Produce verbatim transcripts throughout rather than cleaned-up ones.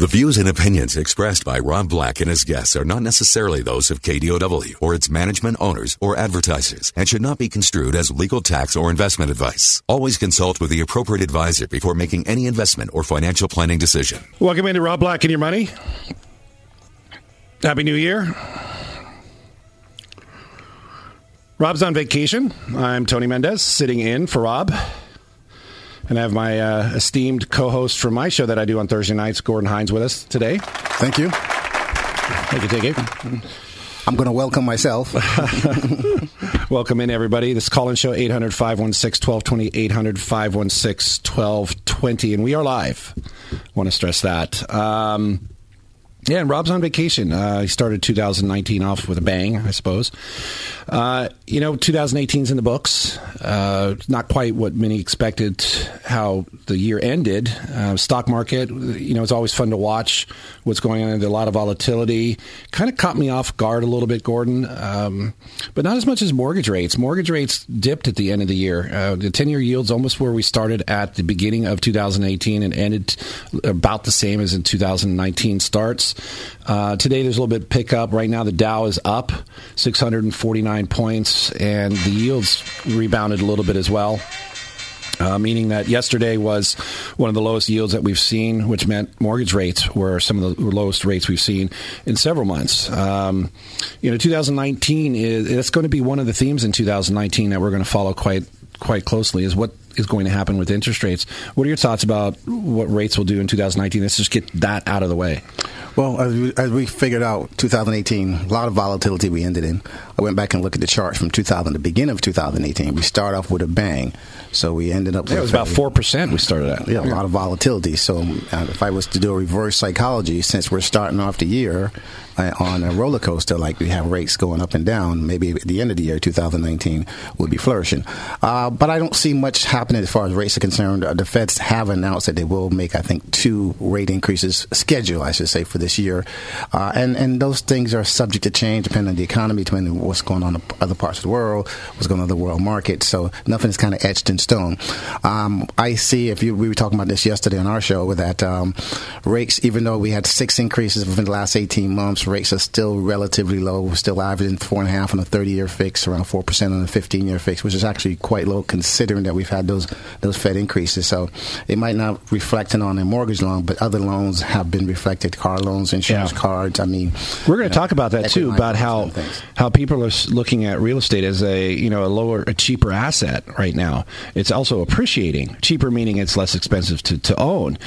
The views and opinions expressed by Rob Black and his guests are not necessarily those of K D O W or its management, owners, or advertisers, and should not be construed as legal, tax, or investment advice. Always consult with the appropriate advisor before making any investment or financial planning decision. Welcome into Rob Black and Your Money. Happy New Year. Rob's on vacation. I'm Tony Mendez, sitting in for Rob. And I have my uh, esteemed co-host for my show that I do on Thursday nights, Gordon Hines, with us today. Thank you. Thank you, take it. I'm going to welcome myself. Welcome in, everybody. This call-in show, eight hundred, five one six, one two two zero, eight hundred, five one six, one two two zero. And we are live. I want to stress that. Um, yeah, and Rob's on vacation. Uh, he started two thousand nineteen off with a bang, I suppose. Uh, you know, twenty eighteen's in the books. Uh, not quite what many expected how the year ended. Uh, stock market, you know, it's always fun to watch what's going on. There's a lot of volatility. Kind of caught me off guard a little bit, Gordon, um, but not as much as mortgage rates. Mortgage rates dipped at the end of the year. Uh, the ten-year yield's almost where we started at the beginning of two thousand eighteen and ended about the same as in two thousand nineteen starts. Uh, today, there's a little bit pickup. Right now, the Dow is up six hundred forty-nine points, and the yields rebounded a little bit as well, uh, meaning that yesterday was one of the lowest yields that we've seen, which meant mortgage rates were some of the lowest rates we've seen in several months. Um, you know, twenty nineteen is that's going to be one of the themes in two thousand nineteen that we're going to follow quite quite closely is what is going to happen with interest rates. What are your thoughts about what rates will do in two thousand nineteen? Let's just get that out of the way. Well, as we, as we figured out, two thousand eighteen, a lot of volatility we ended in. I went back and looked at the charts from two thousand, the beginning of two thousand eighteen. We started off with a bang, so we ended up... Yeah, it was about four percent we started at. Yeah, a lot of volatility. So uh, if I was to do a reverse psychology, since we're starting off the year uh, on a roller coaster, like we have rates going up and down, maybe at the end of the year, two thousand nineteen, we'll be flourishing. Uh, but I don't see much happening as far as rates are concerned. The Feds have announced that they will make, I think, two rate increases scheduled, I should say, for this year, uh, and and those things are subject to change depending on the economy, depending on what's going on in other parts of the world, what's going on in the world market. So nothing is kind of etched in stone. Um, I see. If you, we were talking about this yesterday on our show, that um, rates, even though we had six increases within the last eighteen months, rates are still relatively low. We're still averaging four and a half on a thirty-year fix, around four percent on a fifteen-year fix, which is actually quite low considering that we've had those those Fed increases. So it might not reflect on a mortgage loan, but other loans have been reflected. Car loans, insurance yeah. cards. I mean, we're going to talk about that too, about how how people are looking at real estate as a you know a lower, a cheaper asset right now. It's also appreciating. Cheaper meaning it's less expensive to to own,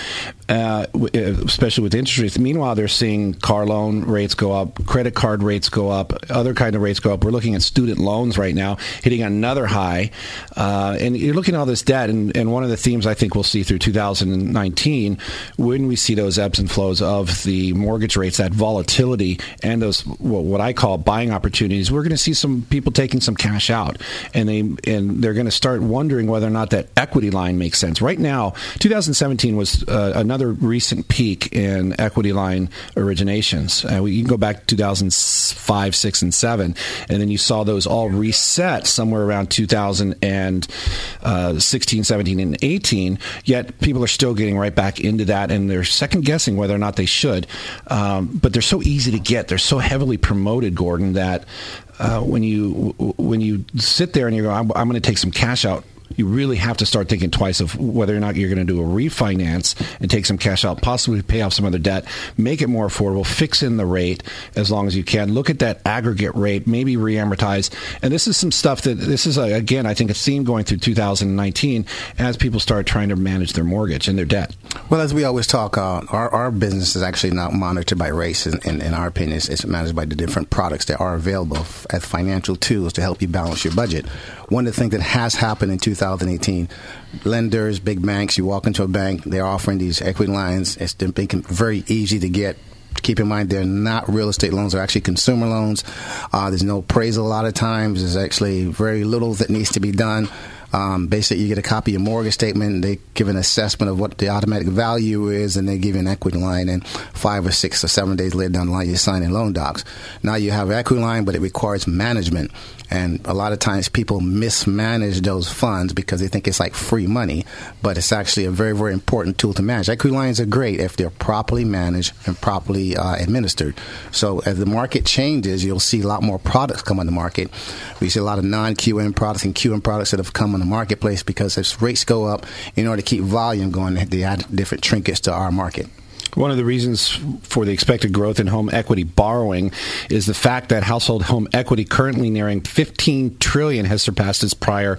uh, especially with interest rates. Meanwhile, they're seeing car loan rates go up, credit card rates go up, other kind of rates go up. We're looking at student loans right now hitting another high, uh, and you're looking at all this debt. And, and one of the themes I think we'll see through two thousand nineteen when we see those ebbs and flows of the mortgage rates, that volatility, and those what I call buying opportunities, we're going to see some people taking some cash out, and they and they're going to start wondering whether or not that equity line makes sense. Right now, two thousand seventeen was uh, another recent peak in equity line originations. Uh, you can go back to two thousand five, six, and seven, and then you saw those all reset somewhere around two thousand sixteen, seventeen, and eighteen. Yet people are still getting right back into that, and they're second guessing whether or not they should. Um, but they're so easy to get. They're so heavily promoted, Gordon, that uh, when you when you sit there and you go, I'm, I'm going to take some cash out, you really have to start thinking twice of whether or not you're going to do a refinance and take some cash out, possibly pay off some other debt, make it more affordable, fix in the rate as long as you can. Look at that aggregate rate, maybe re-amortize. And this is some stuff that this is, a, again, I think a theme going through two thousand nineteen as people start trying to manage their mortgage and their debt. Well, as we always talk, uh, our, our business is actually not monitored by rates. In, in, in our opinion, it's, it's managed by the different products that are available as financial tools to help you balance your budget. One of the things that has happened in two thousand nineteen two thousand eighteen. Lenders, big banks, you walk into a bank, they're offering these equity lines. It's very easy to get. Keep in mind, they're not real estate loans. They're actually consumer loans. Uh, there's no appraisal a lot of times. There's actually very little that needs to be done. Um, basically, you get a copy of your mortgage statement, and they give an assessment of what the automatic value is, and they give you an equity line, and five or six or seven days later down the line, you're signing loan docs. Now you have an equity line, but it requires management. And a lot of times people mismanage those funds because they think it's like free money, but it's actually a very, very important tool to manage. Equity lines are great if they're properly managed and properly uh, administered. So as the market changes, you'll see a lot more products come on the market. We see a lot of non-Q M products and Q M products that have come on the marketplace because as rates go up, in order to keep volume going, they add different trinkets to our market. One of the reasons for the expected growth in home equity borrowing is the fact that household home equity, currently nearing fifteen trillion dollars, has surpassed its prior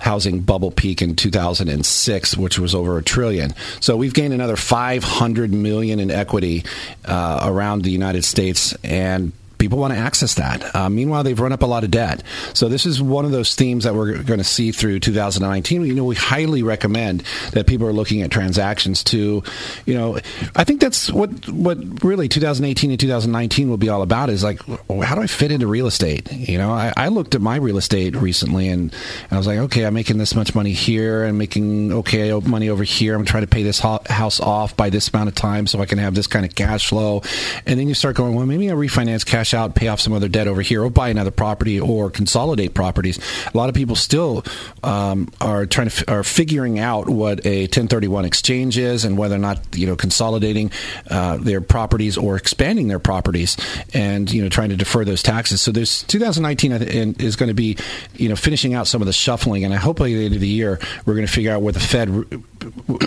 housing bubble peak in two thousand six, which was over a trillion. So we've gained another five hundred million dollars in equity uh, around the United States, and people want to access that. Uh, meanwhile, they've run up a lot of debt. So this is one of those themes that we're going to see through two thousand nineteen. You know, we highly recommend that people are looking at transactions to, you know, I think that's what, what really two thousand eighteen and two thousand nineteen will be all about is like, how do I fit into real estate? You know, I, I looked at my real estate recently and, and I was like, okay, I'm making this much money here. I'm making okay money over here. I'm trying to pay this ho- house off by this amount of time so I can have this kind of cash flow. And then you start going, well, maybe I refinance cash out, pay off some other debt over here, or buy another property, or consolidate properties. A lot of people still um, are trying to f- are figuring out what a ten thirty-one exchange is and whether or not, you know, consolidating uh, their properties or expanding their properties, and you know, trying to defer those taxes. So there's two thousand nineteen is going to be, you know, finishing out some of the shuffling, and I hope by the end of the year we're going to figure out what the Fed re-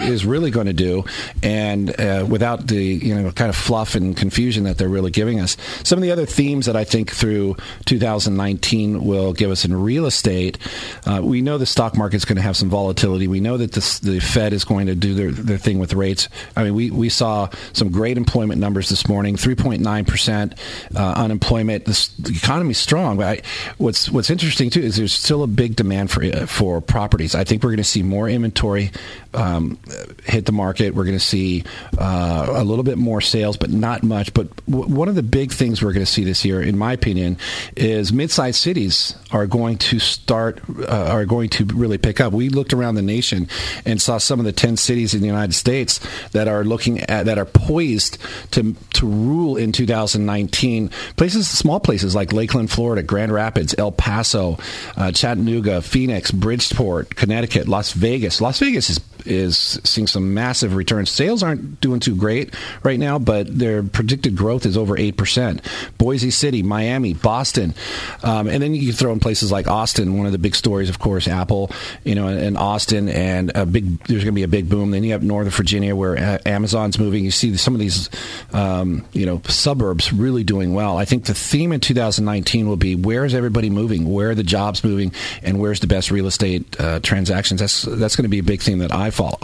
is really going to do, and uh, without the, you know, kind of fluff and confusion that they're really giving us. Some of the other themes that I think through two thousand nineteen will give us in real estate. Uh, we know the stock market's going to have some volatility. We know that this, the Fed is going to do their, their thing with rates. I mean, we, we saw some great employment numbers this morning, three point nine percent uh, unemployment. This, the economy's strong. But I, what's what's interesting, too, is there's still a big demand for uh, for properties. I think we're going to see more inventory um, hit the market. We're going to see uh, a little bit more sales, but not much. But w- one of the big things we're going to see this year, in my opinion, is mid-sized cities are going to start, uh, are going to really pick up. We looked around the nation and saw some of the ten cities in the United States that are looking at, that are poised to to rule in two thousand nineteen. Places, small places like Lakeland, Florida, Grand Rapids, El Paso, uh, Chattanooga, Phoenix, Bridgeport, Connecticut, Las Vegas. Las Vegas is is seeing some massive returns. Sales aren't doing too great right now, but their predicted growth is over eight percent. Boise City, Miami, Boston. Um, and then you throw in places like Austin, one of the big stories, of course, Apple, you know, and Austin, and a big, there's going to be a big boom. Then you have Northern Virginia where Amazon's moving. You see some of these, um, you know, suburbs really doing well. I think the theme in two thousand nineteen will be, where is everybody moving? Where are the jobs moving? And where's the best real estate uh, transactions? That's, that's going to be a big theme that I've follow.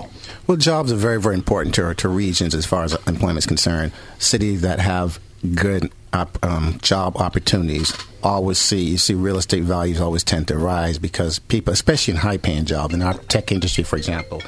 Well, jobs are very, very important to, to regions as far as employment is concerned. Cities that have good op, um, job opportunities always see, you see real estate values always tend to rise because people, especially in high-paying jobs, in our tech industry, for example,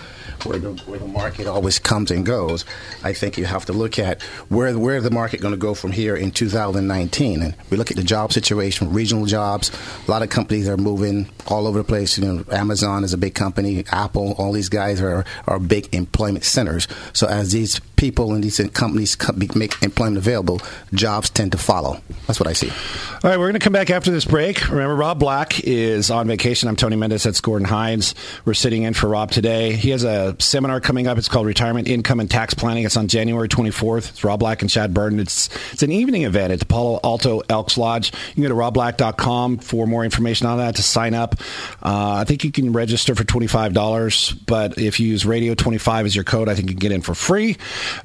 where the, where the market always comes and goes, I think you have to look at where where the market going to go from here in two thousand nineteen. And we look at the job situation, regional jobs. A lot of companies are moving all over the place. You know, Amazon is a big company. Apple, all these guys are, are big employment centers. So as these people and these companies make employment available, jobs tend to follow. That's what I see. All right, we're going to come back after this break. Remember, Rob Black is on vacation. I'm Tony Mendez. That's Gordon Hines. We're sitting in for Rob today. He has a seminar coming up. It's called Retirement Income and Tax Planning. It's on January twenty-fourth. It's Rob Black and Chad Burden. It's it's an evening event at the Palo Alto Elks Lodge. You can go to rob black dot com for more information on that to sign up. Uh, I think you can register for twenty-five dollars, but if you use radio twenty-five as your code, I think you can get in for free.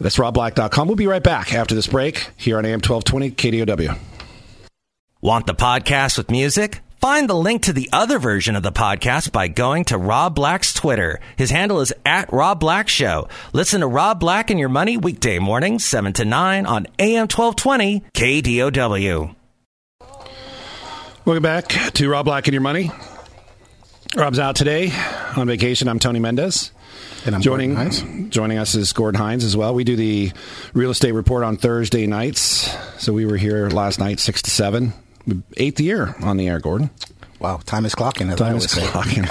That's rob black dot com. We'll be right back after this break here on A M twelve twenty K D O W. Want the podcast with music? Find the link to the other version of the podcast by going to Rob Black's Twitter. His handle is at Rob Black Show. Listen to Rob Black and Your Money weekday mornings, seven to nine on A M twelve twenty K D O W. Welcome back to Rob Black and Your Money. Rob's out today. on vacation. I'm Tony Mendez. And I'm joining, Gordon Hines. Joining us is Gordon Hines as well. We do the real estate report on Thursday nights. So we were here last night, six to seven. Eighth year on the air, Gordon. Wow, time is clocking. Time is clocking.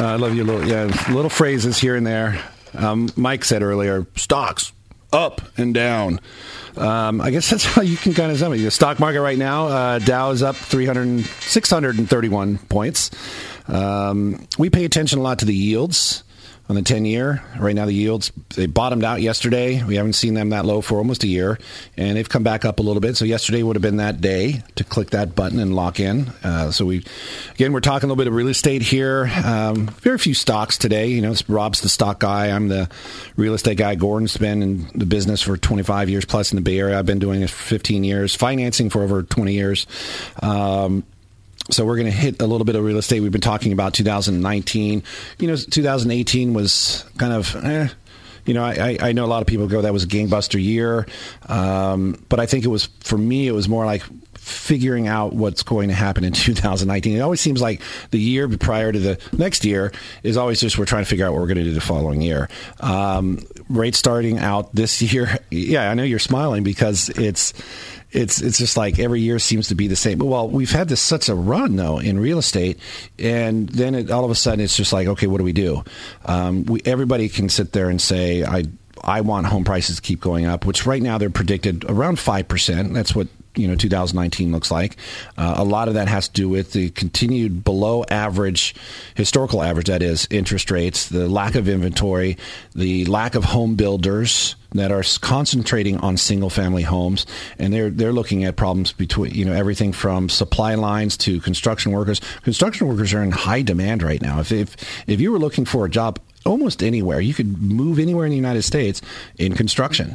uh, I love your little, yeah, little phrases here and there. Um, Mike said earlier, stocks up and down. Um, I guess that's how you can kind of sum it. The stock market right now, uh, Dow is up six hundred thirty-one points. Um, we pay attention a lot to the yields on the ten-year. Right now, the yields, they bottomed out yesterday. We haven't seen them that low for almost a year, and they've come back up a little bit. So yesterday would have been that day to click that button and lock in. Uh, so, we, again, we're talking a little bit of real estate here. Um, very few stocks today. You know, Rob's the stock guy. I'm the real estate guy. Gordon's been in the business for twenty-five years plus in the Bay Area. I've been doing it for fifteen years, financing for over twenty years. Um So we're going to hit a little bit of real estate. We've been talking about two thousand nineteen. You know, two thousand eighteen was kind of, eh, you know, I, I know a lot of people go, that was a gangbuster year. Um, but I think it was, for me, it was more like figuring out what's going to happen in two thousand nineteen. It always seems like the year prior to the next year is always just we're trying to figure out what we're going to do the following year. Um, rates starting out this year. Yeah, I know you're smiling because it's... It's it's just like every year seems to be the same. But, well, we've had this such a run, though, in real estate. And then it, all of a sudden it's just like, okay, what do we do? Um, we, everybody can sit there and say, I I want home prices to keep going up, which right now they're predicted around five percent. That's what, you know, two thousand nineteen looks like. Uh, a lot of that has to do with the continued below average, historical average, that is, interest rates, the lack of inventory, the lack of home builders that are concentrating on single-family homes, and they're they're looking at problems between, you know, everything from supply lines to construction workers. Construction workers are in high demand right now. If if, if you were looking for a job almost anywhere, you could move anywhere in the United States in construction.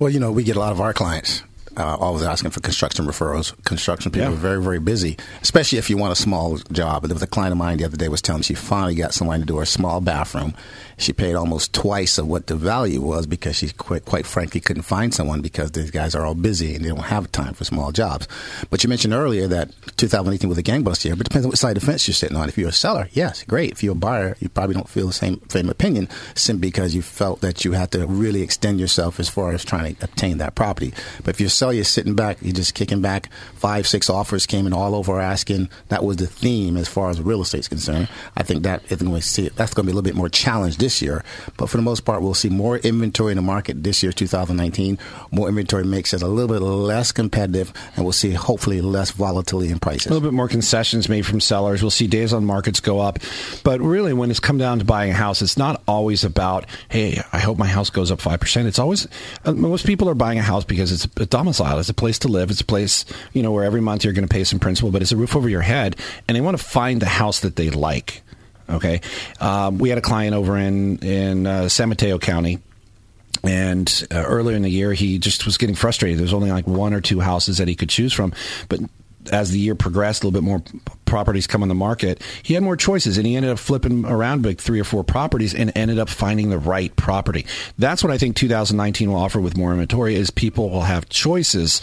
Well, you know, we get a lot of our clients uh, always asking for construction referrals. Construction people yeah. are very, very busy, especially if you want a small job. There was a client of mine the other day was telling me she finally got someone to do her small bathroom. She paid almost twice of what the value was because she, quite, quite frankly, couldn't find someone because these guys are all busy and they don't have time for small jobs. But you mentioned earlier that two thousand eighteen was a gangbuster year, but it depends on what side of the fence you're sitting on. If you're a seller, yes, great. If you're a buyer, you probably don't feel the same, same opinion simply because you felt that you had to really extend yourself as far as trying to obtain that property. But if you're a seller, you're sitting back, you're just kicking back. Five, six offers came in all over asking. That was the theme as far as real estate is concerned. I think that isn't going to see it. That's going to be a little bit more challenged this This year, but for the most part, we'll see more inventory in the market this year, two thousand nineteen. More inventory makes it a little bit less competitive, and we'll see hopefully less volatility in prices. A little bit more concessions made from sellers. We'll see days on markets go up, but really, when it's come down to buying a house, it's not always about, hey, I hope my house goes up five percent. It's always uh, most people are buying a house because it's a domicile, it's a place to live, it's a place, you know, where every month you're going to pay some principal, but it's a roof over your head, and they want to find the house that they like. Okay, um, we had a client over in in uh, San Mateo County, and uh, earlier in the year, he just was getting frustrated. There was only like one or two houses that he could choose from, but as the year progressed, a little bit more properties come on the market. He had more choices, and he ended up flipping around like three or four properties and ended up finding the right property. That's what I think two thousand nineteen will offer with more inventory, is people will have choices.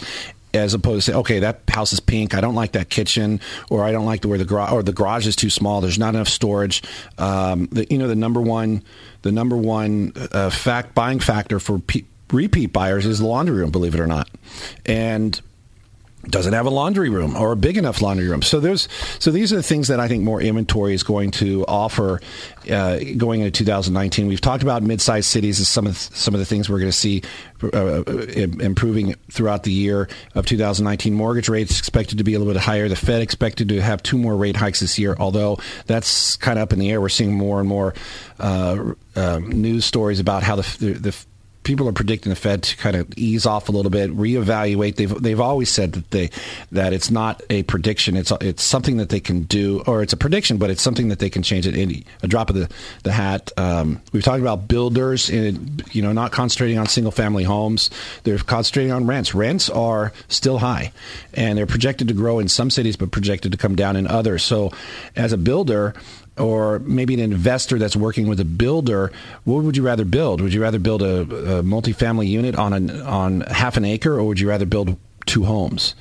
As opposed to, okay, that house is pink, I don't like that kitchen, or I don't like the where the garage or the garage is too small, there's not enough storage. Um, the, you know, the number one, the number one uh, fact buying factor for pe- repeat buyers is the laundry room, believe it or not, and doesn't have a laundry room or a big enough laundry room. So there's so these are the things that I think more inventory is going to offer uh, going into two thousand nineteen. We've talked about mid-sized cities as some of th- some of the things we're going to see uh, improving throughout the year of two thousand nineteen. Mortgage rates expected to be a little bit higher. The Fed expected to have two more rate hikes this year, although that's kind of up in the air. We're seeing more and more uh, uh, news stories about how the the, the people are predicting the Fed to kind of ease off a little bit, reevaluate. They've they've always said that they that it's not a prediction. It's it's something that they can do, or it's a prediction, but it's something that they can change at any a drop of the the hat. Um, we've talked about builders, in, you know, not concentrating on single family homes. They're concentrating on rents. Rents are still high, and they're projected to grow in some cities, but projected to come down in others. So, as a builder, or maybe an investor that's working with a builder, what would you rather build? Would you rather build a, a multifamily unit on an, on half an acre, or would you rather build two homes?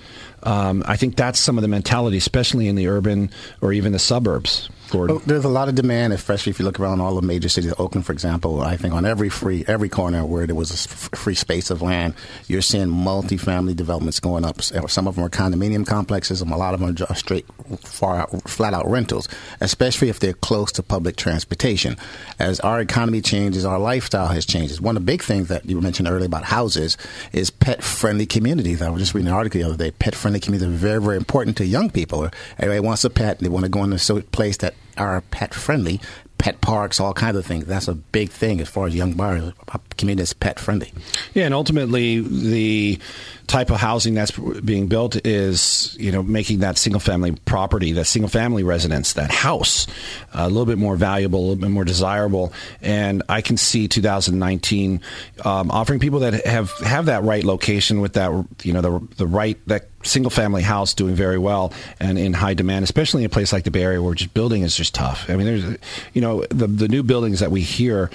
Um, I think that's some of the mentality, especially in the urban or even the suburbs. Oh, there's a lot of demand, especially if you look around all the major cities. Oakland, for example, I think on every free every corner where there was a free space of land, you're seeing multifamily developments going up. Some of them are condominium complexes, and a lot of them are straight, far out, flat out rentals, especially if they're close to public transportation. As our economy changes, our lifestyle has changed. One of the big things that you mentioned earlier about houses is pet-friendly communities. I was just reading an article the other day. Pet-friendly communities are very, very important to young people. Everybody wants a pet, and they want to go in a place that are pet-friendly, pet parks, all kinds of things. That's a big thing as far as young buyers. Our community is pet-friendly. Yeah, and ultimately, the type of housing that's being built is, you know, making that single-family property, that single-family residence, that house, a little bit more valuable, a little bit more desirable. And I can see two thousand nineteen um, offering people that have, have that right location with that, you know, the the right, that single-family house doing very well and in high demand, especially in a place like the Bay Area where just building is just tough. I mean, there's, you know, the the new buildings that we hear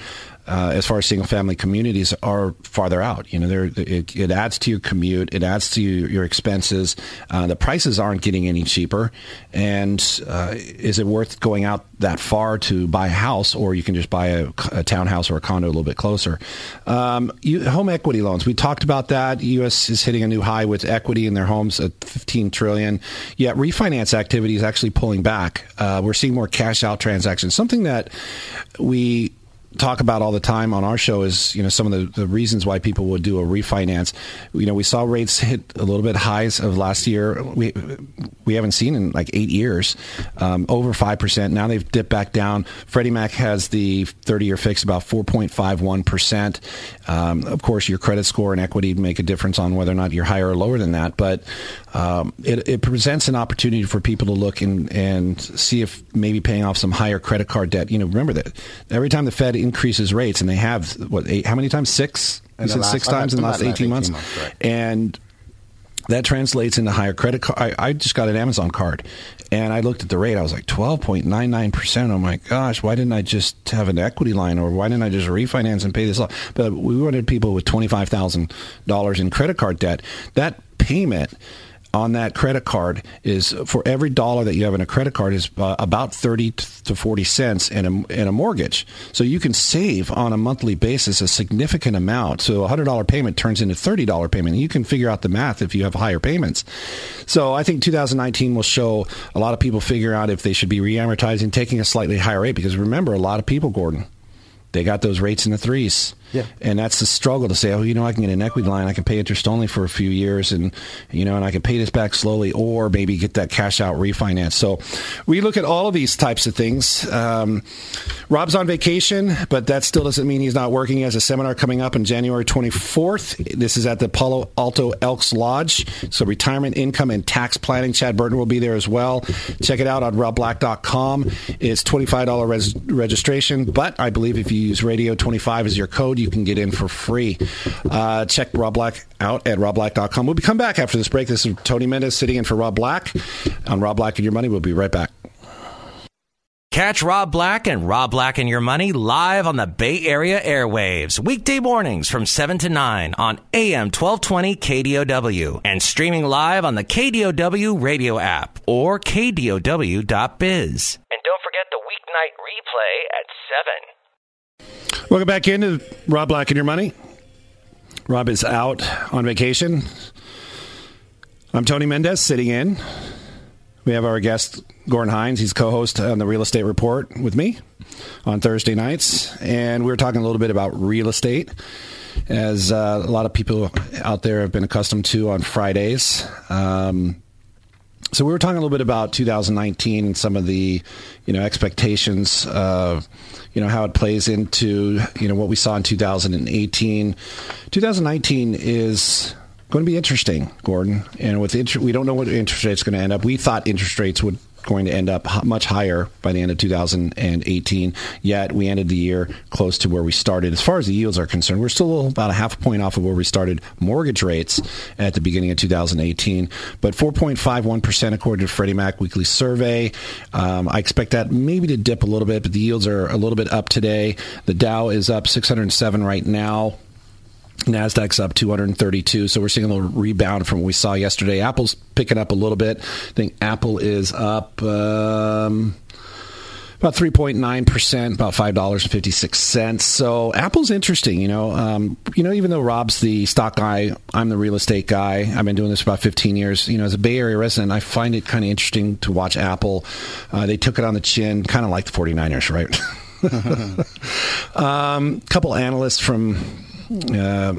Uh, as far as single-family communities are farther out. You know, they're, it, it adds to your commute. It adds to your, your expenses. Uh, the prices aren't getting any cheaper. And uh, is it worth going out that far to buy a house, or you can just buy a, a townhouse or a condo a little bit closer? Um, you, home equity loans. We talked about that. The U S is hitting a new high with equity in their homes at fifteen trillion dollars. Yet refinance activity is actually pulling back. Uh, we're seeing more cash-out transactions, something that we talk about all the time on our show is, you know, some of the, the reasons why people would do a refinance. You know, we saw rates hit a little bit highs of last year. We we haven't seen in like eight years, um, over five percent. Now they've dipped back down. Freddie Mac has the thirty-year fix about four point five one percent. Um, of course, your credit score and equity make a difference on whether or not you're higher or lower than that. But um, it, it presents an opportunity for people to look and, and see if maybe paying off some higher credit card debt. You know, remember that every time the Fed increases rates, and they have what? Eight, how many times? Six. Is it six times in the last eighteen months? Right. And that translates into higher credit card. I, I just got an Amazon card, and I looked at the rate. I was like twelve point nine nine percent. Oh my gosh! Why didn't I just have an equity line, or why didn't I just refinance and pay this off? But we wanted people with twenty five thousand dollars in credit card debt. That payment on that credit card is, for every dollar that you have in a credit card, is uh, about thirty to forty cents in a, in a mortgage. So you can save on a monthly basis a significant amount. So a one hundred dollars payment turns into a thirty dollars payment. You can figure out the math if you have higher payments. So I think two thousand nineteen will show a lot of people figure out if they should be re-amortizing, taking a slightly higher rate. Because remember, a lot of people, Gordon, they got those rates in the threes. Yeah. And that's the struggle to say, oh, you know, I can get an equity line. I can pay interest only for a few years, and, you know, and I can pay this back slowly, or maybe get that cash out refinance. So we look at all of these types of things. Um, Rob's on vacation, but that still doesn't mean he's not working. He has a seminar coming up on January twenty-fourth. This is at the Palo Alto Elks Lodge. So retirement, income, and tax planning. Chad Burden will be there as well. Check it out on rob black dot com. It's twenty-five dollars res- registration, but I believe if you use radio twenty-five as your code, you can get in for free. Uh, check Rob Black out at rob black dot com. We'll come back after this break. This is Tony Mendez sitting in for Rob Black on Rob Black and Your Money. We'll be right back. Catch Rob Black and Rob Black and Your Money live on the Bay Area airwaves, weekday mornings from seven to nine on A M twelve twenty K D O W, and streaming live on the K D O W radio app or K D O W dot biz. And don't forget the weeknight replay at seven. Welcome back into Rob Black and Your Money. Rob is out on vacation. I'm Tony Mendez sitting in. We have our guest, Gordon Hines. He's co-host on the Real Estate Report with me on Thursday nights. And we were talking a little bit about real estate, as uh, a lot of people out there have been accustomed to on Fridays. Um, so we were talking a little bit about two thousand nineteen and some of the, you know, expectations of, you know, how it plays into, you know, what we saw in two thousand eighteen. two thousand nineteen is going to be interesting, Gordon. And with inter- we don't know what interest rates going to end up. We thought interest rates would going to end up much higher by the end of two thousand eighteen, yet we ended the year close to where we started. As far as the yields are concerned, we're still about a half a point off of where we started mortgage rates at the beginning of two thousand eighteen, but four point five one percent according to Freddie Mac Weekly Survey. Um, I expect that maybe to dip a little bit, but the yields are a little bit up today. The Dow is up six hundred seven right now. NASDAQ's up two hundred thirty-two, so we're seeing a little rebound from what we saw yesterday. Apple's picking up a little bit. I think Apple is up um, about three point nine percent, about five dollars and fifty-six cents. So Apple's interesting, you know. Um, you know, even though Rob's the stock guy, I'm the real estate guy. I've been doing this for about fifteen years. You know, as a Bay Area resident, I find it kind of interesting to watch Apple. Uh, they took it on the chin, kind of like the forty-niners, right? um, couple analysts from... Uh,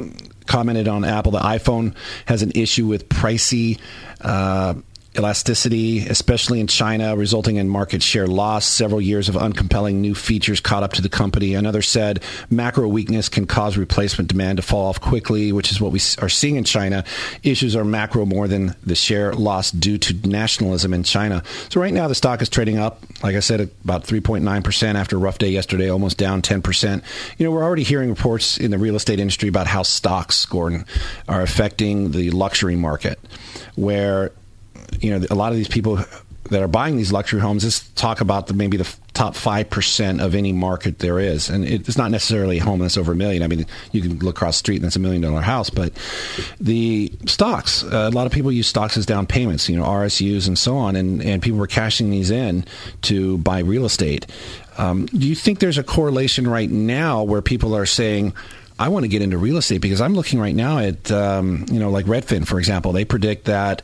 commented on Apple. The iPhone has an issue with pricey uh, elasticity, especially in China, resulting in market share loss. Several years of uncompelling new features caught up to the company. Another said macro weakness can cause replacement demand to fall off quickly, which is what we are seeing in China. Issues are macro more than the share loss due to nationalism in China. So right now the stock is trading up, like I said, about three point nine percent after a rough day yesterday, almost down ten percent. You know, we're already hearing reports in the real estate industry about how stocks, Gordon, are affecting the luxury market, where, you know, a lot of these people that are buying these luxury homes, just talk about the, maybe the top five percent of any market there is. And it's not necessarily a home that's over a million. I mean, you can look across the street and that's a million dollar house, but the stocks, uh, a lot of people use stocks as down payments, you know, R S Us and so on. And, and people were cashing these in to buy real estate. Um, do you think there's a correlation right now where people are saying, I want to get into real estate? Because I'm looking right now at, um, you know, like Redfin, for example, they predict that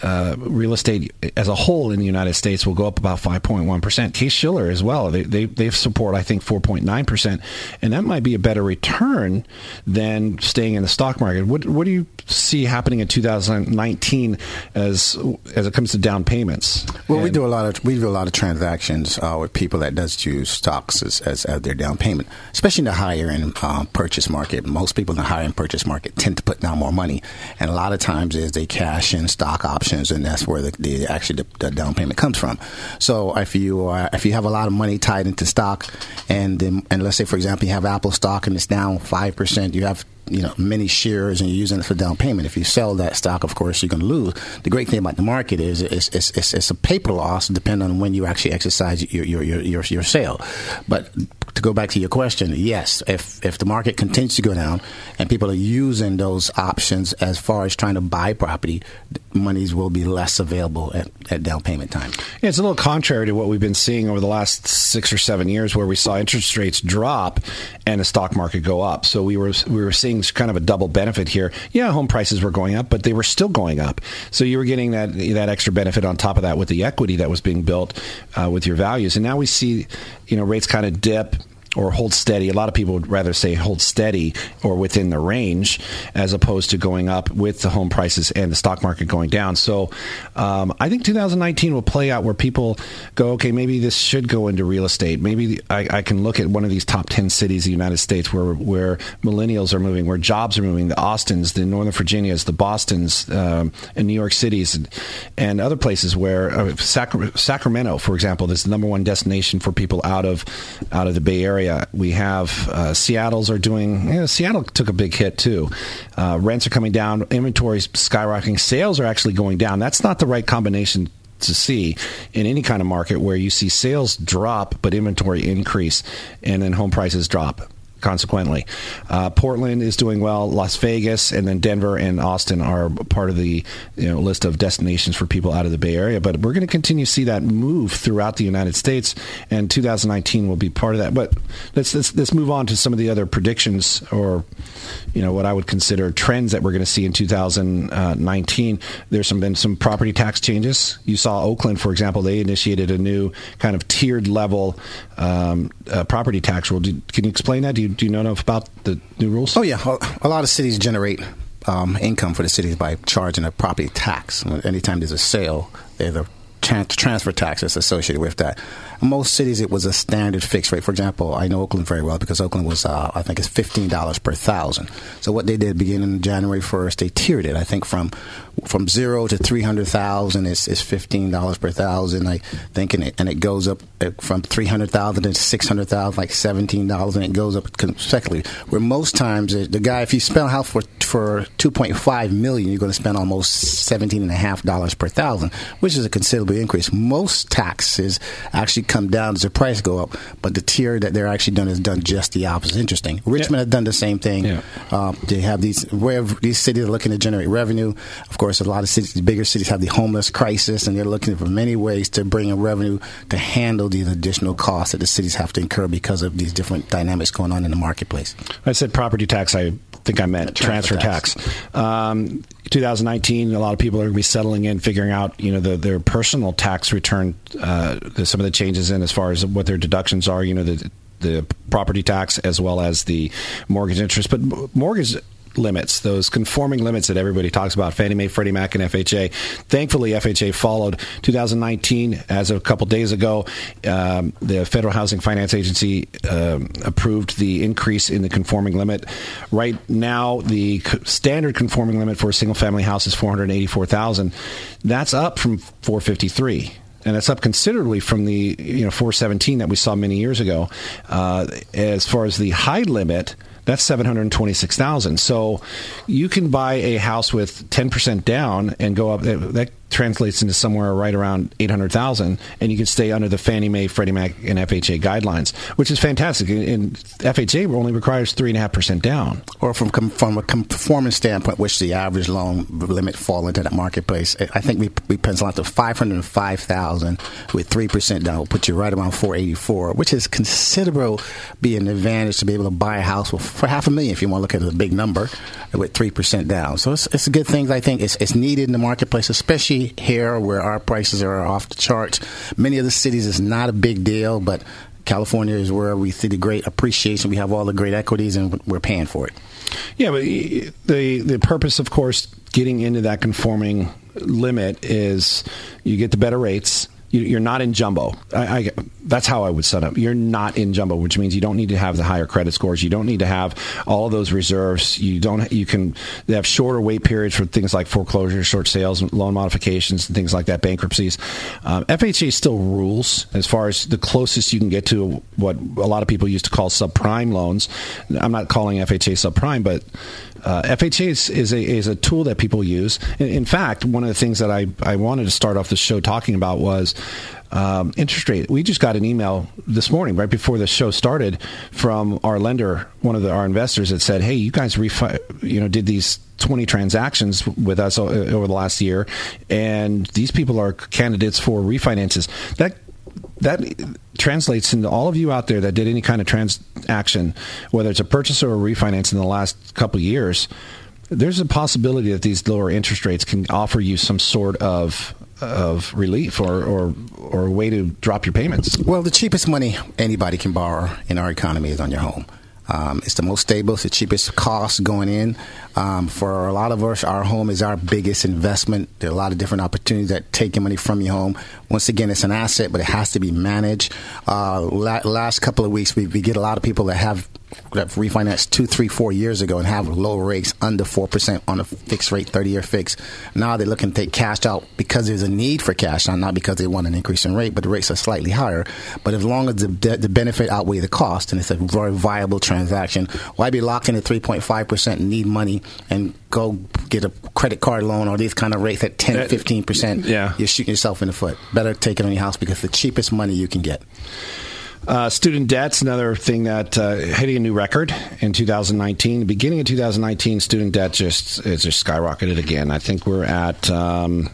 Uh, real estate as a whole in the United States will go up about five point one percent. Case Shiller as well. They they they support, I think, four point nine percent. And that might be a better return than staying in the stock market. What what do you see happening in two thousand nineteen as as it comes to down payments? Well, and we do a lot of we do a lot of transactions uh, with people that does use stocks as, as, as their down payment, especially in the higher end uh, purchase market. Most people in the higher end purchase market tend to put down more money. And a lot of times is they cash in stock options. And that's where the, the actually the, the down payment comes from. So if you are, if you have a lot of money tied into stock, and then, and let's say for example you have Apple stock and it's down five percent, you have, you know, many shares and you're using it for down payment. If you sell that stock, of course, you're going to lose. The great thing about the market is it's it's, it's, it's a paper loss, depending on when you actually exercise your your your your, your sale. But to go back to your question, yes, if, if the market continues to go down and people are using those options as far as trying to buy property, monies will be less available at, at down payment time. Yeah, it's a little contrary to what we've been seeing over the last six or seven years where we saw interest rates drop and the stock market go up. So we were we were seeing kind of a double benefit here. Yeah, home prices were going up, but they were still going up. So you were getting that, that extra benefit on top of that with the equity that was being built uh, with your values. And now we see, you know, rates kind of dip or hold steady. A lot of people would rather say hold steady or within the range as opposed to going up with the home prices and the stock market going down. So um, I think two thousand nineteen will play out where people go, okay, maybe this should go into real estate. Maybe I, I can look at one of these top ten cities in the United States where where millennials are moving, where jobs are moving, the Austins, the Northern Virginias, the Bostons, um, and New York Cities, and, and other places where uh, Sac- Sacramento, for example, is the number one destination for people out of out of the Bay Area. We have uh, Seattle's are doing, you know, Seattle took a big hit too. Uh, rents are coming down, inventory's skyrocketing, sales are actually going down. That's not the right combination to see in any kind of market where you see sales drop but inventory increase and then home prices drop. Consequently, uh, Portland is doing well. Las Vegas and then Denver and Austin are part of the, you know, list of destinations for people out of the Bay Area. But we're going to continue to see that move throughout the United States, and two thousand nineteen will be part of that. But let's let's, let's move on to some of the other predictions, or, you know, what I would consider trends that we're going to see in two thousand nineteen. There's some, been some property tax changes. You saw Oakland, for example, they initiated a new kind of tiered level um, uh, property tax rule. Do, can you explain that? Do you Do you know enough about the new rules? Oh, yeah. A lot of cities generate um, income for the cities by charging a property tax. Anytime there's a sale, there's a transfer tax that's associated with that. In most cities, it was a standard fixed rate. For example, I know Oakland very well because Oakland was, uh, I think it's fifteen dollars per thousand. So what they did beginning January first, they tiered it. I think from from zero to three hundred thousand is, is fifteen dollars per thousand. I think, and it, and it goes up from three hundred thousand to six hundred thousand, like seventeen dollars, and it goes up consecutively. Where most times, the guy, if you spell house for for two point five million dollars, you're going to spend almost seventeen dollars and fifty cents per thousand, which is a considerable increase. Most taxes actually come down as the price go up, but the tier that they're actually done is done just the opposite. Interesting. Richmond yeah. has done the same thing. Yeah. Uh, they have these where these cities are looking to generate revenue. Of course, a lot of cities, bigger cities, have the homeless crisis, and they're looking for many ways to bring in revenue to handle these additional costs that the cities have to incur because of these different dynamics going on in the marketplace. I said property tax. I think I meant transfer, transfer tax. tax. Um, twenty nineteen, a lot of people are going to be settling in, figuring out, you know, the, their personal tax return, uh, the, some of the changes in as far as what their deductions are, you know, the the property tax as well as the mortgage interest. But mortgage limits, those conforming limits that everybody talks about, Fannie Mae, Freddie Mac, and F H A. Thankfully, F H A followed twenty nineteen. As of a couple days ago, um, the Federal Housing Finance Agency um, approved the increase in the conforming limit. Right now, the standard conforming limit for a single-family house is four hundred eighty-four thousand dollars. That's up from four hundred fifty-three thousand dollars. And it's up considerably from the you know four hundred seventeen thousand dollars that we saw many years ago. Uh, as far as the high limit, that's seven hundred twenty-six thousand dollars. So you can buy a house with ten percent down and go up. That translates into somewhere right around eight hundred thousand dollars, and you can stay under the Fannie Mae, Freddie Mac, and F H A guidelines, which is fantastic. And F H A only requires three point five percent down. Or from, from a conformance standpoint, which the average loan limit fall into that marketplace, I think we, we pencil out to five hundred five thousand dollars with three percent down. We'll put you right around four hundred eighty-four thousand dollars, which is considerable, be an advantage to be able to buy a house with for half a million, if you want to look at it, a big number, with three percent down. So it's, it's a good thing. I think it's, it's needed in the marketplace, especially here where our prices are off the charts. Many of the cities, it's not a big deal, but California is where we see the great appreciation. We have all the great equities, and we're paying for it. Yeah, but the the purpose, of course, getting into that conforming limit is you get the better rates. You're not in jumbo. I, I, that's how I would set up. You're not in jumbo, which means you don't need to have the higher credit scores. You don't need to have all those reserves. You don't. You can they have shorter wait periods for things like foreclosures, short sales, loan modifications, and things like that, bankruptcies. Um, F H A still rules as far as the closest you can get to what a lot of people used to call subprime loans. I'm not calling F H A subprime, but uh, F H A is, is, a, is a tool that people use. In, in fact, one of the things that I, I wanted to start off the show talking about was Um, interest rate. We just got an email this morning, right before the show started, from our lender, one of the, our investors, that said, "Hey, you guys, refi- you know, did these twenty transactions with us over the last year, and these people are candidates for refinances." That that translates into all of you out there that did any kind of transaction, whether it's a purchase or a refinance in the last couple of years. There's a possibility that these lower interest rates can offer you some sort of of relief or, or or a way to drop your payments. Well, the cheapest money anybody can borrow in our economy is on your home. Um, it's the most stable. It's the cheapest cost going in. Um, for a lot of us, our home is our biggest investment. There are a lot of different opportunities that take your money from your home. Once again, it's an asset, but it has to be managed. Uh, la- last couple of weeks, we, we get a lot of people that have that refinanced two, three, four years ago and have low rates under four percent on a fixed rate, thirty-year fix. Now they're looking to take cash out because there's a need for cash out, not because they want an increase in rate, but the rates are slightly higher. But as long as the, the benefit outweighs the cost, and it's a very viable transaction, why be locked in at three point five percent and need money and go get a credit card loan or these kind of rates at ten, fifteen percent? Yeah. You're shooting yourself in the foot. Better take it on your house because it's the cheapest money you can get. Uh, student debt's another thing that uh, hitting a new record in two thousand nineteen. The beginning of two thousand nineteen, student debt just it just skyrocketed again. I think we're at um,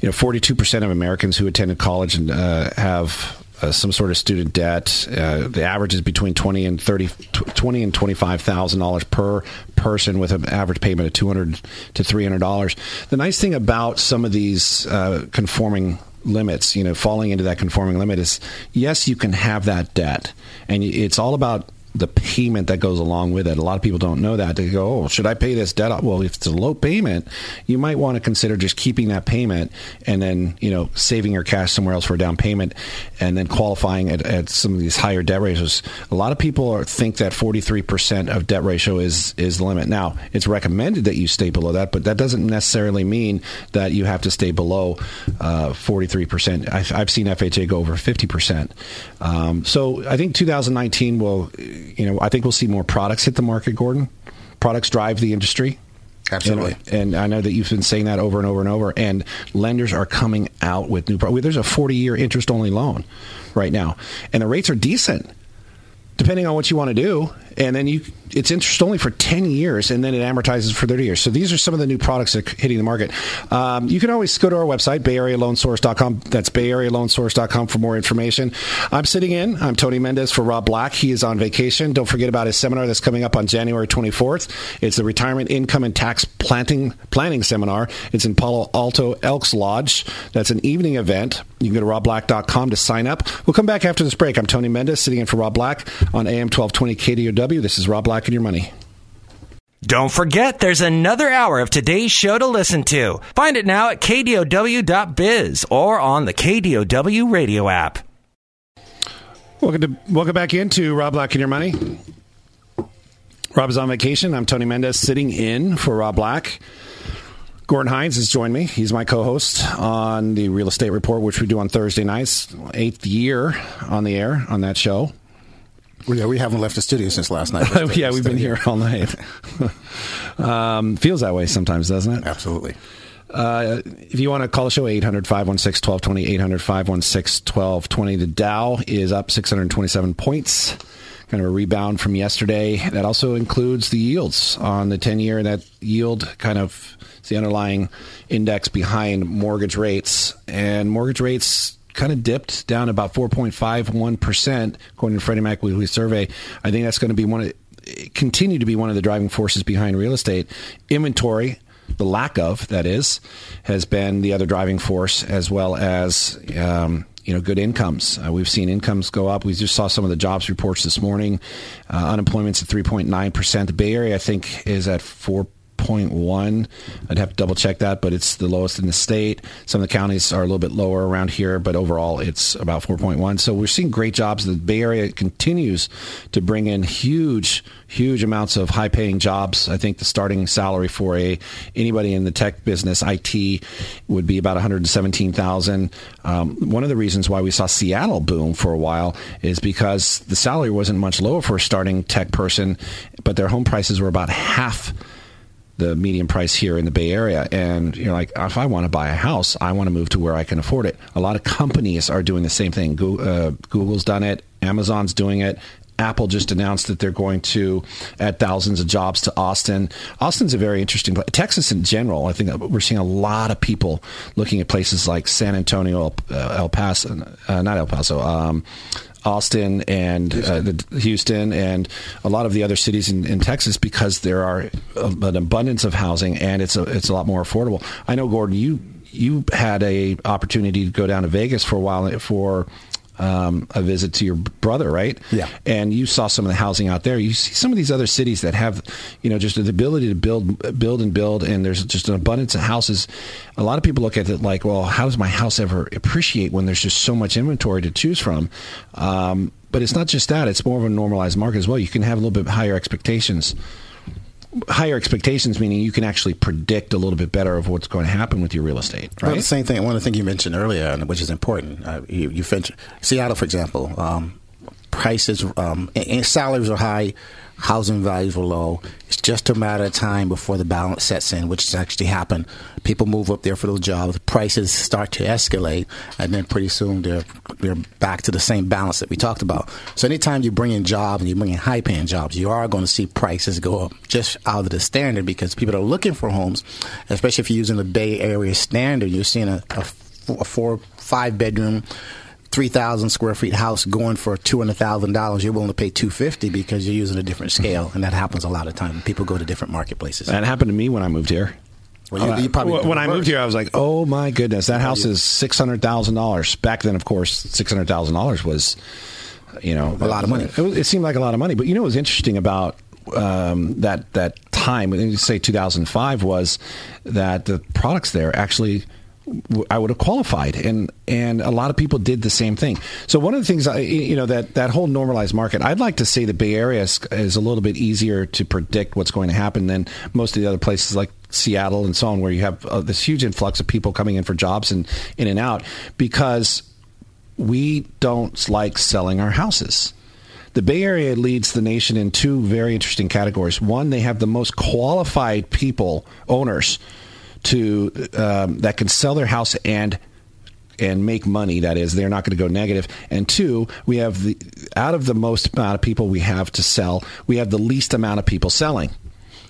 you know forty-two percent of Americans who attended college and uh, have uh, some sort of student debt. Uh, the average is between twenty and twenty-five thousand dollars per person, with an average payment of two hundred dollars to three hundred dollars. The nice thing about some of these uh, conforming limits, you know, falling into that conforming limit is, yes, you can have that debt. And it's all about the payment that goes along with it. A lot of people don't know that. They go, oh, should I pay this debt off? Well, if it's a low payment, you might want to consider just keeping that payment and then, you know, saving your cash somewhere else for a down payment and then qualifying at, at some of these higher debt ratios. A lot of people are, think that forty-three percent of debt ratio is, is the limit. Now, it's recommended that you stay below that, but that doesn't necessarily mean that you have to stay below uh, forty-three percent. I've, I've seen F H A go over fifty percent. Um, so I think twenty nineteen will... You know, I think we'll see more products hit the market, Gordon, Products drive the industry. Absolutely. And, and I know that you've been saying that over and over and over. And lenders are coming out with new products. There's a forty-year interest-only loan right now. And the rates are decent, depending on what you want to do. And then you it's interest-only for ten years, and then it amortizes for thirty years. So these are some of the new products that are hitting the market. Um, you can always go to our website, bay area loan source dot com. That's bay area loan source dot com for more information. I'm sitting in. I'm Tony Mendez for Rob Black. He is on vacation. Don't forget about his seminar that's coming up on January twenty-fourth. It's the Retirement Income and Tax Planting, Planning Seminar. It's in Palo Alto Elks Lodge. That's an evening event. You can go to rob black dot com to sign up. We'll come back after this break. I'm Tony Mendez sitting in for Rob Black on A M twelve twenty K D O W. This is Rob Black and your money. Don't forget, there's another hour of today's show to listen to. Find it now at K D O W dot biz or on the K D O W radio app. Welcome to welcome back into Rob Black and your money. Rob is on vacation. I'm Tony Mendez sitting in for Rob Black. Gordon Hines has joined me. He's my co-host on the Real Estate Report, which we do on Thursday nights, eighth year on the air on that show. Yeah, we haven't left the studio since last night. yeah, we've been here all night. um, feels that way sometimes, doesn't it? Absolutely. Uh, if you want to call the show, eight hundred, five one six, one two two zero, eight hundred, five one six, one two two zero. The Dow is up six hundred twenty-seven points, kind of a rebound from yesterday. That also includes the yields on the ten-year. That yield kind of is the underlying index behind mortgage rates. And mortgage rates kind of dipped down about four point five one percent, according to Freddie Mac Weekly Survey. I think that's going to be one of, continue to be one of the driving forces behind real estate. Inventory, the lack of, that is, has been the other driving force, as well as, um, you know, good incomes. Uh, we've seen incomes go up. We just saw some of the jobs reports this morning. Uh, unemployment's at three point nine percent. The Bay Area, I think, is at four point one. I'd have to double check that, but it's the lowest in the state. Some of the counties are a little bit lower around here, but overall it's about four point one. So we're seeing great jobs. The Bay Area continues to bring in huge, huge amounts of high paying jobs. I think the starting salary for a anybody in the tech business, I T, would be about one hundred seventeen thousand. Um, one of the reasons why we saw Seattle boom for a while is because the salary wasn't much lower for a starting tech person, but their home prices were about half the median price here in the Bay Area. And you're like, if I want to buy a house, I want to move to where I can afford it. A lot of companies are doing the same thing. Google's done it. Amazon's doing it. Apple just announced that they're going to add thousands of jobs to Austin. Austin's a very interesting place. Texas in general, I think we're seeing a lot of people looking at places like San Antonio, El Paso, uh, not El Paso, um, Austin and uh, the, Houston and a lot of the other cities in, in Texas, because there are a, an abundance of housing and it's a, it's a lot more affordable. I know, Gordon, you you had a opportunity to go down to Vegas for a while for um, a visit to your brother, right? Yeah. And you saw some of the housing out there. You see some of these other cities that have, you know, just the ability to build, build and build, and there's just an abundance of houses. A lot of people look at it like, well, how does my house ever appreciate when there's just so much inventory to choose from? Um, but it's not just that. It's more of a normalized market as well. You can have a little bit higher expectations. Higher expectations, meaning you can actually predict a little bit better of what's going to happen with your real estate, right? Well, the same thing, one of the things you mentioned earlier, which is important, uh, you, you mentioned Seattle, for example, um, prices, um, and, and salaries are high, housing values were low. It's just a matter of time before the balance sets in, which has actually happened. People move up there for those jobs, prices start to escalate, and then pretty soon they're, they're back to the same balance that we talked about. So anytime you bring in jobs and you bring in high-paying jobs, you are going to see prices go up just out of the standard, because people are looking for homes, especially if you're using the Bay Area standard. You're seeing a, a, a four, five-bedroom, three thousand square feet house going for two hundred thousand dollars, you're willing to pay two hundred fifty dollars because you're using a different scale. And that happens a lot of time. People go to different marketplaces. That happened to me when I moved here. Well, you, uh, you probably when I moved here, I was like, oh, my goodness, that house is six hundred thousand dollars. Back then, of course, six hundred thousand dollars was, you know, a lot of money. It, it seemed like a lot of money. But you know what was interesting about um, that, that time, say two thousand five, was that the products there actually – I would have qualified, and and a lot of people did the same thing. So one of the things, I, you know, that, that whole normalized market, I'd like to say the Bay Area is, is a little bit easier to predict what's going to happen than most of the other places like Seattle and so on, where you have uh, this huge influx of people coming in for jobs and in and out, because we don't like selling our houses. The Bay Area leads the nation in two very interesting categories. One, they have the most qualified people, owners, to um, that can sell their house and and make money. That is, they're not going to go negative. And two, we have the out of the most amount of people we have to sell, we have the least amount of people selling.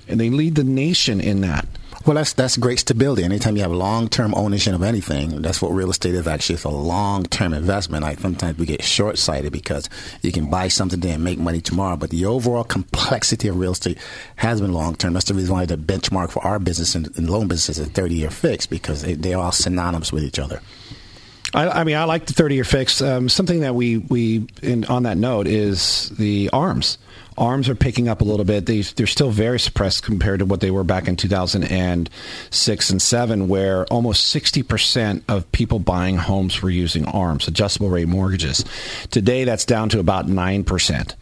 And they lead the nation in that. Well, that's that's great stability. Anytime you have long-term ownership of anything, that's what real estate is actually. It's a long-term investment. Like sometimes we get short-sighted because you can buy something today and make money tomorrow. But the overall complexity of real estate has been long-term. That's the reason why the benchmark for our business and, and loan business is a thirty-year fix, because they, they're all synonymous with each other. I, I mean, I like the thirty-year fix. Um, something that we, we in, on that note is the ARMs. ARMs are picking up a little bit. They, they're still very suppressed compared to what they were back in two thousand six and seven, where almost sixty percent of people buying homes were using ARMs, adjustable rate mortgages. Today, that's down to about nine percent.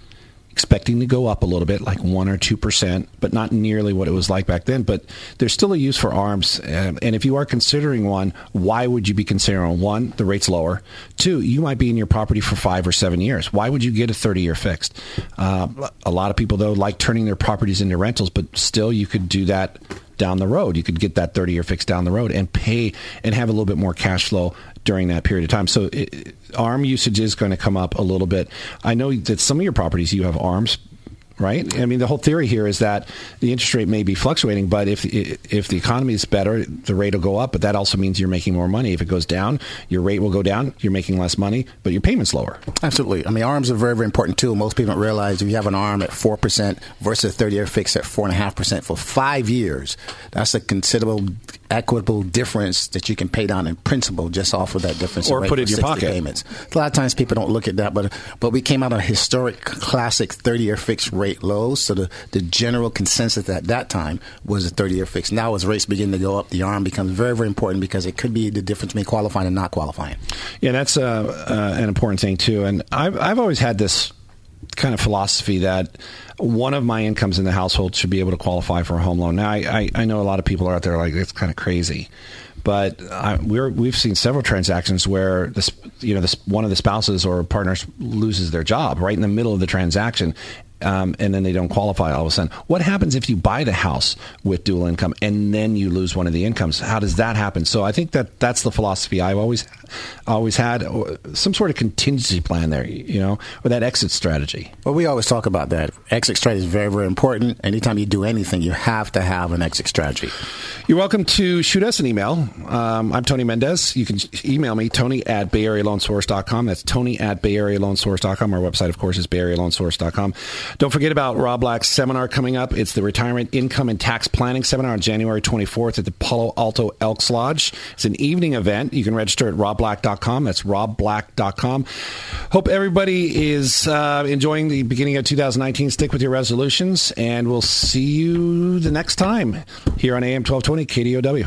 Expecting to go up a little bit, like one or two percent, but not nearly what it was like back then. But there's still a use for ARMs. And if you are considering one, why would you be considering one? The rate's lower. Two, you might be in your property for five or seven years. Why would you get a thirty-year fixed? Uh, a lot of people, though, like turning their properties into rentals, but still you could do that down the road. You could get that thirty-year fix down the road and pay and have a little bit more cash flow during that period of time. So it, ARM usage is going to come up a little bit. I know that some of your properties, you have ARMs, right? I mean, the whole theory here is that the interest rate may be fluctuating, but if if the economy is better, the rate will go up, but that also means you're making more money. If it goes down, your rate will go down, you're making less money, but your payment's lower. Absolutely. I mean, ARMs are very, very important, too. Most people don't realize if you have an ARM at four percent versus a thirty-year fix at four point five percent for five years, that's a considerable equitable difference that you can pay down in principal just off of that difference. Or put it in your pocket. Payments. A lot of times people don't look at that, but but we came out of a historic classic thirty-year fixed rate lows, so the, the general consensus at that time was a thirty-year fix. Now as rates begin to go up, the ARM becomes very, very important because it could be the difference between qualifying and not qualifying. Yeah, that's uh, uh, an important thing too. And I've, I've always had this kind of philosophy that one of my incomes in the household should be able to qualify for a home loan. Now, I, I, I know a lot of people are out there like, it's kind of crazy, but I, we're, we've seen several transactions where this, you know, this one of the spouses or partners loses their job right in the middle of the transaction, um, and then they don't qualify all of a sudden. What happens if you buy the house with dual income and then you lose one of the incomes? How does that happen? So I think that that's the philosophy I've always always had, some sort of contingency plan there, you know, or that exit strategy. Well, we always talk about that. Exit strategy is very, very important. Anytime you do anything, you have to have an exit strategy. You're welcome to shoot us an email. Um, I'm Tony Mendez. You can email me, Tony at bay area loan source dot com. That's Tony at bay area loan source dot com. Our website, of course, is bay area loan source dot com. Don't forget about Rob Black's seminar coming up. It's the Retirement Income and Tax Planning Seminar on January twenty-fourth at the Palo Alto Elks Lodge. It's an evening event. You can register at rob black dot com. That's rob black dot com. Hope everybody is uh, enjoying the beginning of two thousand nineteen. Stick with your resolutions, and we'll see you the next time here on A M twelve twenty K D O W.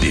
The